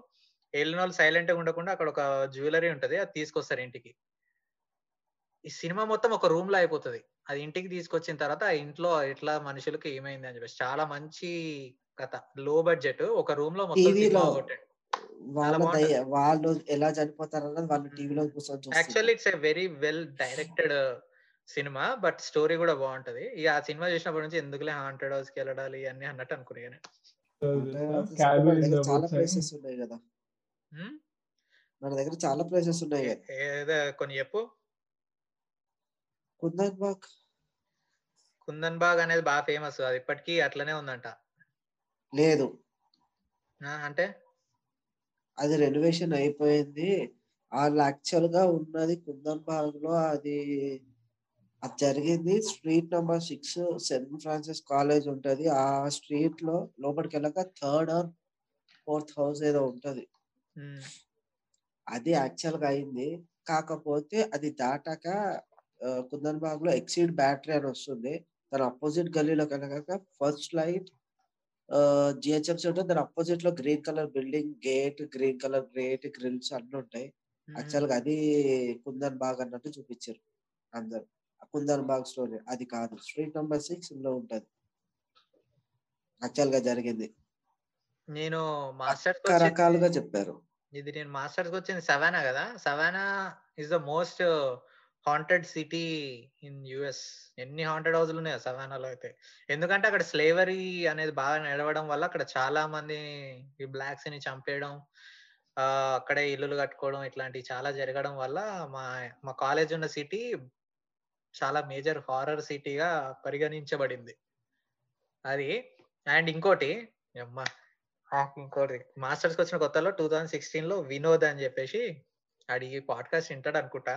వెళ్ళిన వాళ్ళు సైలెంట్ గా ఉండకుండా అక్కడ ఒక జ్యువెలరీ ఉంటది, అది తీసుకొస్తారు ఇంటికి. ఈ సినిమా మొత్తం ఒక రూమ్ లో అయిపోతుంది, అది ఇంటికి తీసుకొచ్చిన తర్వాత ఆ ఇంట్లో ఇట్లా మనుషులకు ఏమైంది అని చెప్పేసి చాలా మంచి కథ, లో బడ్జెట్, ఒక రూమ్ లో వాళ్ళు ఎలా చనిపోతారు. Actually it's a very well directed సినిమా, బట్ స్టోరీ కూడా బాగుంటది. ఇక ఆ సినిమా చూసినప్పటి నుంచి ఎందుకులే హాంటెడ్ హౌస్ కి వెళ్ళడాలి అన్ని అన్నట్టు అనుకున్నాను. మన దగ్గర చాలా ప్లేసెస్ ఉన్నాయి, కొన్ని చెప్పు. కుందన్బాగ్, కుందన్బాగ్ అనేది బాగా ఫేమస్, అది ఇప్పటికీ అట్లనే ఉందంట. లేదు అంటే అది రెనోవేషన్ అయిపోయింది, వాళ్ళు యాక్చువల్ గా ఉన్నది కుందన్బాగ్ లో. అది అది జరిగింది Street No. 6, Saint Francis college ఉంటది ఆ స్ట్రీట్ లో. లోపలికి వెళ్ళక 3rd or 4th హౌస్ ఏదో ఉంటది, అది యాక్చువల్ గా అయింది. కాకపోతే అది దాటాక కుందన్బాగ్ లో ఎక్సిడ్ బ్యాటరీ అని వస్తుంది, దాని అపోజిట్ గల్లీలో కనుక ఫస్ట్ లైట్ GHMC ఉంటుంది, దాని అపోజిట్ లో green colour building, gate green colour, great grills అన్ని ఉంటాయి. యాక్చువల్ గా అది కుందన్బాగ్ అన్నట్టు చూపించారు అందరు, కుందన్బాగ్ స్టోరీ. అది కాదు, Street No. 6 లో ఉంటది యాక్చువల్ గా జరిగింది. నేను మాస్టర్స్ రకాలుగా చెప్పారు ఇది. నేను మాస్టర్స్ వచ్చింది సవానా కదా, Savannah is the most haunted city in US. ఎన్ని హాంటెడ్ హౌస్లు ఉన్నాయి సవానాలో అయితే, ఎందుకంటే అక్కడ స్లేవరీ అనేది బాగా నడవడం వల్ల అక్కడ చాలా మంది ఈ బ్లాక్స్ ని చంపేయడం, అక్కడే ఇల్లులు కట్టుకోవడం ఇట్లాంటివి చాలా జరగడం వల్ల మా కాలేజ్ ఉన్న సిటీ చాలా మేజర్ హారర్ సిటీగా పరిగణించబడింది అది. అండ్ ఇంకోటి అమ్మా, ఇంకోటి మాస్టర్స్ వచ్చిన కొత్తలో 2016 లో వినోద్ అని చెప్పేసి, అడిగి పాడ్కాస్ట్ వింటాడు అనుకుంటా,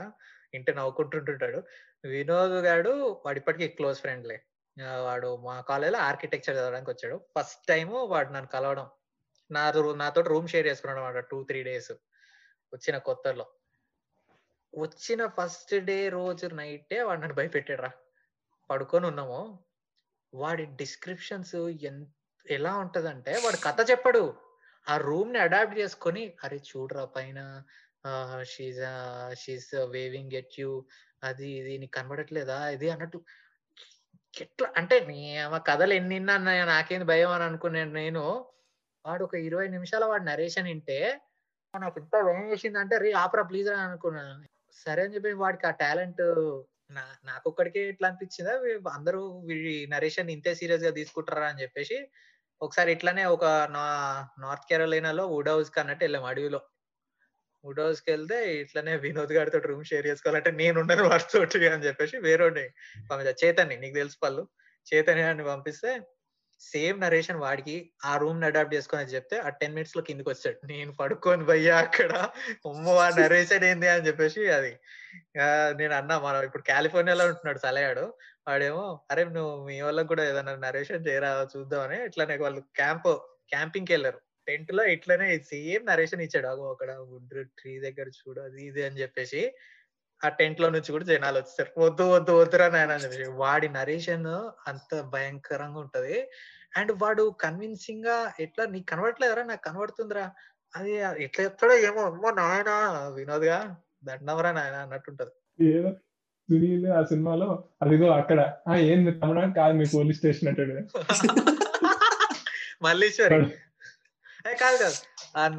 ఇంటి నవ్వుకుంటుంటుంటాడు. వినోద్ గాడు వాడు ఇప్పటికీ క్లోజ్ ఫ్రెండ్లే, వాడు మా కాలేజ్లో ఆర్కిటెక్చర్ చదవడానికి వచ్చాడు. ఫస్ట్ టైము వాడు నన్ను కలవడం, నాతో రూమ్ షేర్ చేసుకున్నాడు అనమాట 2-3 days. వచ్చిన కొత్తలో వచ్చిన ఫస్ట్ డే రోజు నైటే వాడు నన్ను భయపెట్టాడు రా, పడుకొని ఉన్నాము. వాడి డిస్క్రిప్షన్స్ ఎలా ఉంటదంటే వాడు కథ చెప్పాడు, ఆ రూమ్ ని అడాప్ట్ చేసుకొని అరే చూడరా పైన షీస్ వేవింగ్ ఎట్ యూ, అది ఇది నీకు కనబడట్లేదా ఇది అన్నట్టు. ఎట్లా అంటే మా కథలు ఎన్ని అన్నాయో నాకేంది భయం అని అనుకున్నాను నేను. వాడు ఒక 20 నిమిషాల వాడు నరేషన్ వింటే నాకు ఇంత భయం వేసింది అంటే రే ఆపరా ప్లీజ్ అని అనుకున్నాను. సరే అని చెప్పి వాడికి ఆ టాలెంట్ నాకొక్కడికే ఇట్లా అనిపించిందా, అందరూ వీడి నరేషన్ ఇంతే సీరియస్ గా తీసుకుంటారా అని చెప్పేసి ఒకసారి ఇట్లానే ఒక నార్త్ కెరోలైనాలో వుడ్ హౌస్ కి అన్నట్టు వెళ్ళాము. అడవిలో వుడ్ హౌస్ కి వెళ్తే ఇట్లానే వినోద్ గారితో రూమ్ షేర్ చేసుకోవాలంటే నేను ఉండను వాడితోటి అని చెప్పేసి వేరే పంపిస్తా, చైతన్య నీకు తెలుసు పళ్ళు, చైతన్యాన్ని పంపిస్తే సేమ్ నరేషన్ వాడికి ఆ రూమ్ ని అడాప్ట్ చేసుకోని చెప్తే ఆ 10 minutes లో కిందకి వచ్చాడు. నేను పడుకోని భయ్యా అక్కడ వాడు నరేషన్ ఏంది అని చెప్పేసి అది నేను అన్నా, మనం ఇప్పుడు కాలిఫోర్నియాలో ఉంటున్నాడు సలయాడు, వాడేమో అరే నువ్వు మీ వాళ్ళకి కూడా ఏదన్నా నరేషన్ చేయరా చూద్దామని ఇట్లానే వాళ్ళు క్యాంపింగ్కి వెళ్ళారు. టెంట్ లో ఇట్లానే సేమ్ నరేషన్ ఇచ్చాడు, అక్కడ వుడ్ ట్రీ దగ్గర చూడు అది ఇది అని చెప్పేసి ఆ టెంట్ లో నుంచి కూడా జనాలు వచ్చేసారు, వద్దు వద్దు వద్దురా నాయన అని చెప్పేసి. వాడి నరేషన్ అంత భయంకరంగా ఉంటది అండ్ వాడు కన్విన్సింగ్ గా ఎట్లా నీకు కనబడట్లేదురా నాకు కనబడుతుందిరా అది ఎట్లా చెప్తాడో ఏమో అమ్మో నాయన వినోద్ గా దండవరా నాయన అన్నట్టుంటది. ఆ సినిమాలో అదిగో అక్కడ ఏంది తమడా కాదు మీ పోలీస్ స్టేషన్ అంటాడు మల్లేశ్వర్ కాదు కాదు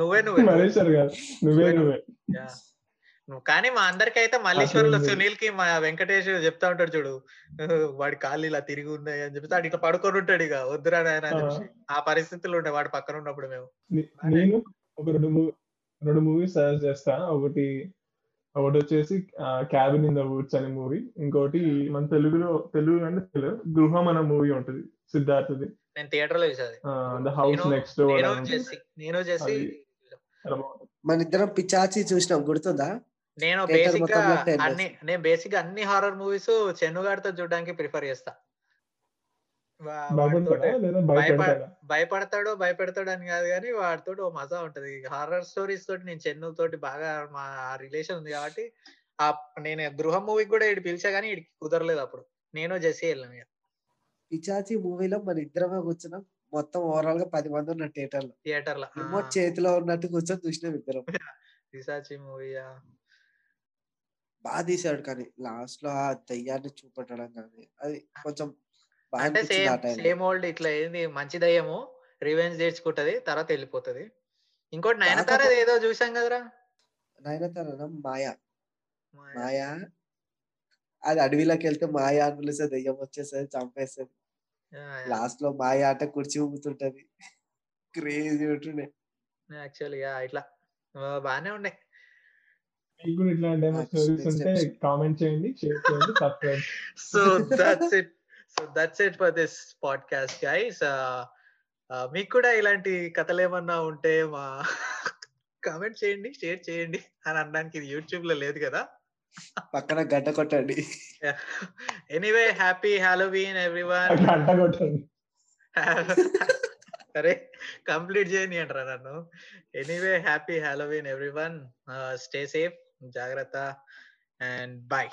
నువ్వే నువ్వే మల్లేశ్వర్ కాదు నువ్వే నువ్వే. కానీ మా అందరికైతే మల్లేశ్వర్లో సునీల్ కి మా వెంకటేష్ చెప్తా ఉంటాడు చూడు వాడి కాళ్ళు ఇలా తిరిగి ఉన్నాయి అని చెప్పి వాడు ఇట్లా పడుకొని ఉంటాడు ఇక వద్దురా నాయన అని చెప్పి. ఆ పరిస్థితులు ఉండే వాడి పక్కన ఉన్నప్పుడు మేము. నేను ఒక రెండు మూవీస్ సజెస్ట్ చేస్తా, ఒకటి వచ్చేసి క్యాబిన్ ఇన్ ద వుడ్స్ అనే మూవీ, ఇంకోటి మన తెలుగులో గృహం అనే మూవీ ఉంటుంది సిద్ధార్థది, నేను థియేటర్ లో చూసాది, ద హౌస్ నెక్స్ట్ డోర్. నేను చేసి మన ఇద్దరం పిచాచి చూసినాం గుర్తుందా? నేను బేసిక్ గా అన్ని హారర్ మూవీస్ చెన్నుగాడితో చూడడానికి ప్రిఫర్ చేస్తా. భయపడతాడు అని కాదు కానీ వాడితో ఓ మజా ఉంటది. హారర్ స్టోరీస్ తోటి నేను చెన్ను తోటి బాగా మా రిలేషన్ ఉంది కాబట్టి నేను గృహ మూవీకి కూడా ఇటు పిలిచా కానీ ఇటు కుదరలేదు. అప్పుడు నేను జెస్సీ వెళ్ళాను. పిచాచి మూవీలో మన ఇద్దరమే కూర్చున్నాం, మొత్తం ఓవరాల్ గా 10 మంది ఉన్న థియేటర్ లో రిమోట్ చేతిలో ఉన్నట్టు కూర్చొని చూసినాం ఇద్దరం. పిశాచి మూవీ బాగా తీసాడు కానీ లాస్ట్ లో ఆ దయ్యాన్ని చూపెట్టడం కానీ అది కొంచెం సేమ్ ఓల్డ్ ఇట్లా ఏంది మంచి దయ్యము రివెంజ్ తెచ్చుకుంటది తర్వాత వెళ్ళిపోతుంది. ఇంకోటి నయనతార ఏదో చూసాం కదరా, నయనతార మాయా అది అడవిలోకి వెళ్తే మాయా అని పిలిస్తే దయ్యం వచ్చేసరి చంపేస్తుంది. లాస్ట్ లో మాయా ఆట కుర్చీ ఊపుతుంటది, క్రేజీ ఉంటుండే. యాక్చువల్గా ఇట్లా బానే ఉండే. మీకు కూడా ఇట్లాంటి స్టోరీస్ ఉంటే కామెంట్ చేయండి, షేర్ చేయండి, subscribe. So that's it for this podcast guys. మీకు కూడా ఇలాంటి కథలు ఏమన్నా ఉంటే మా కామెంట్ చేయండి, షేర్ చేయండి అని అనడానికి ఇది యూట్యూబ్ లో లేదు కదా, పక్కన గడ్డ కొట్టండి. Anyway happy Halloween everyone. గడ్డ కొట్టండి సరే కంప్లీట్ చేయండి అంటారా నన్ను. Anyway happy Halloween everyone, stay safe, జాగ్రత్త, అండ్ బాయ్.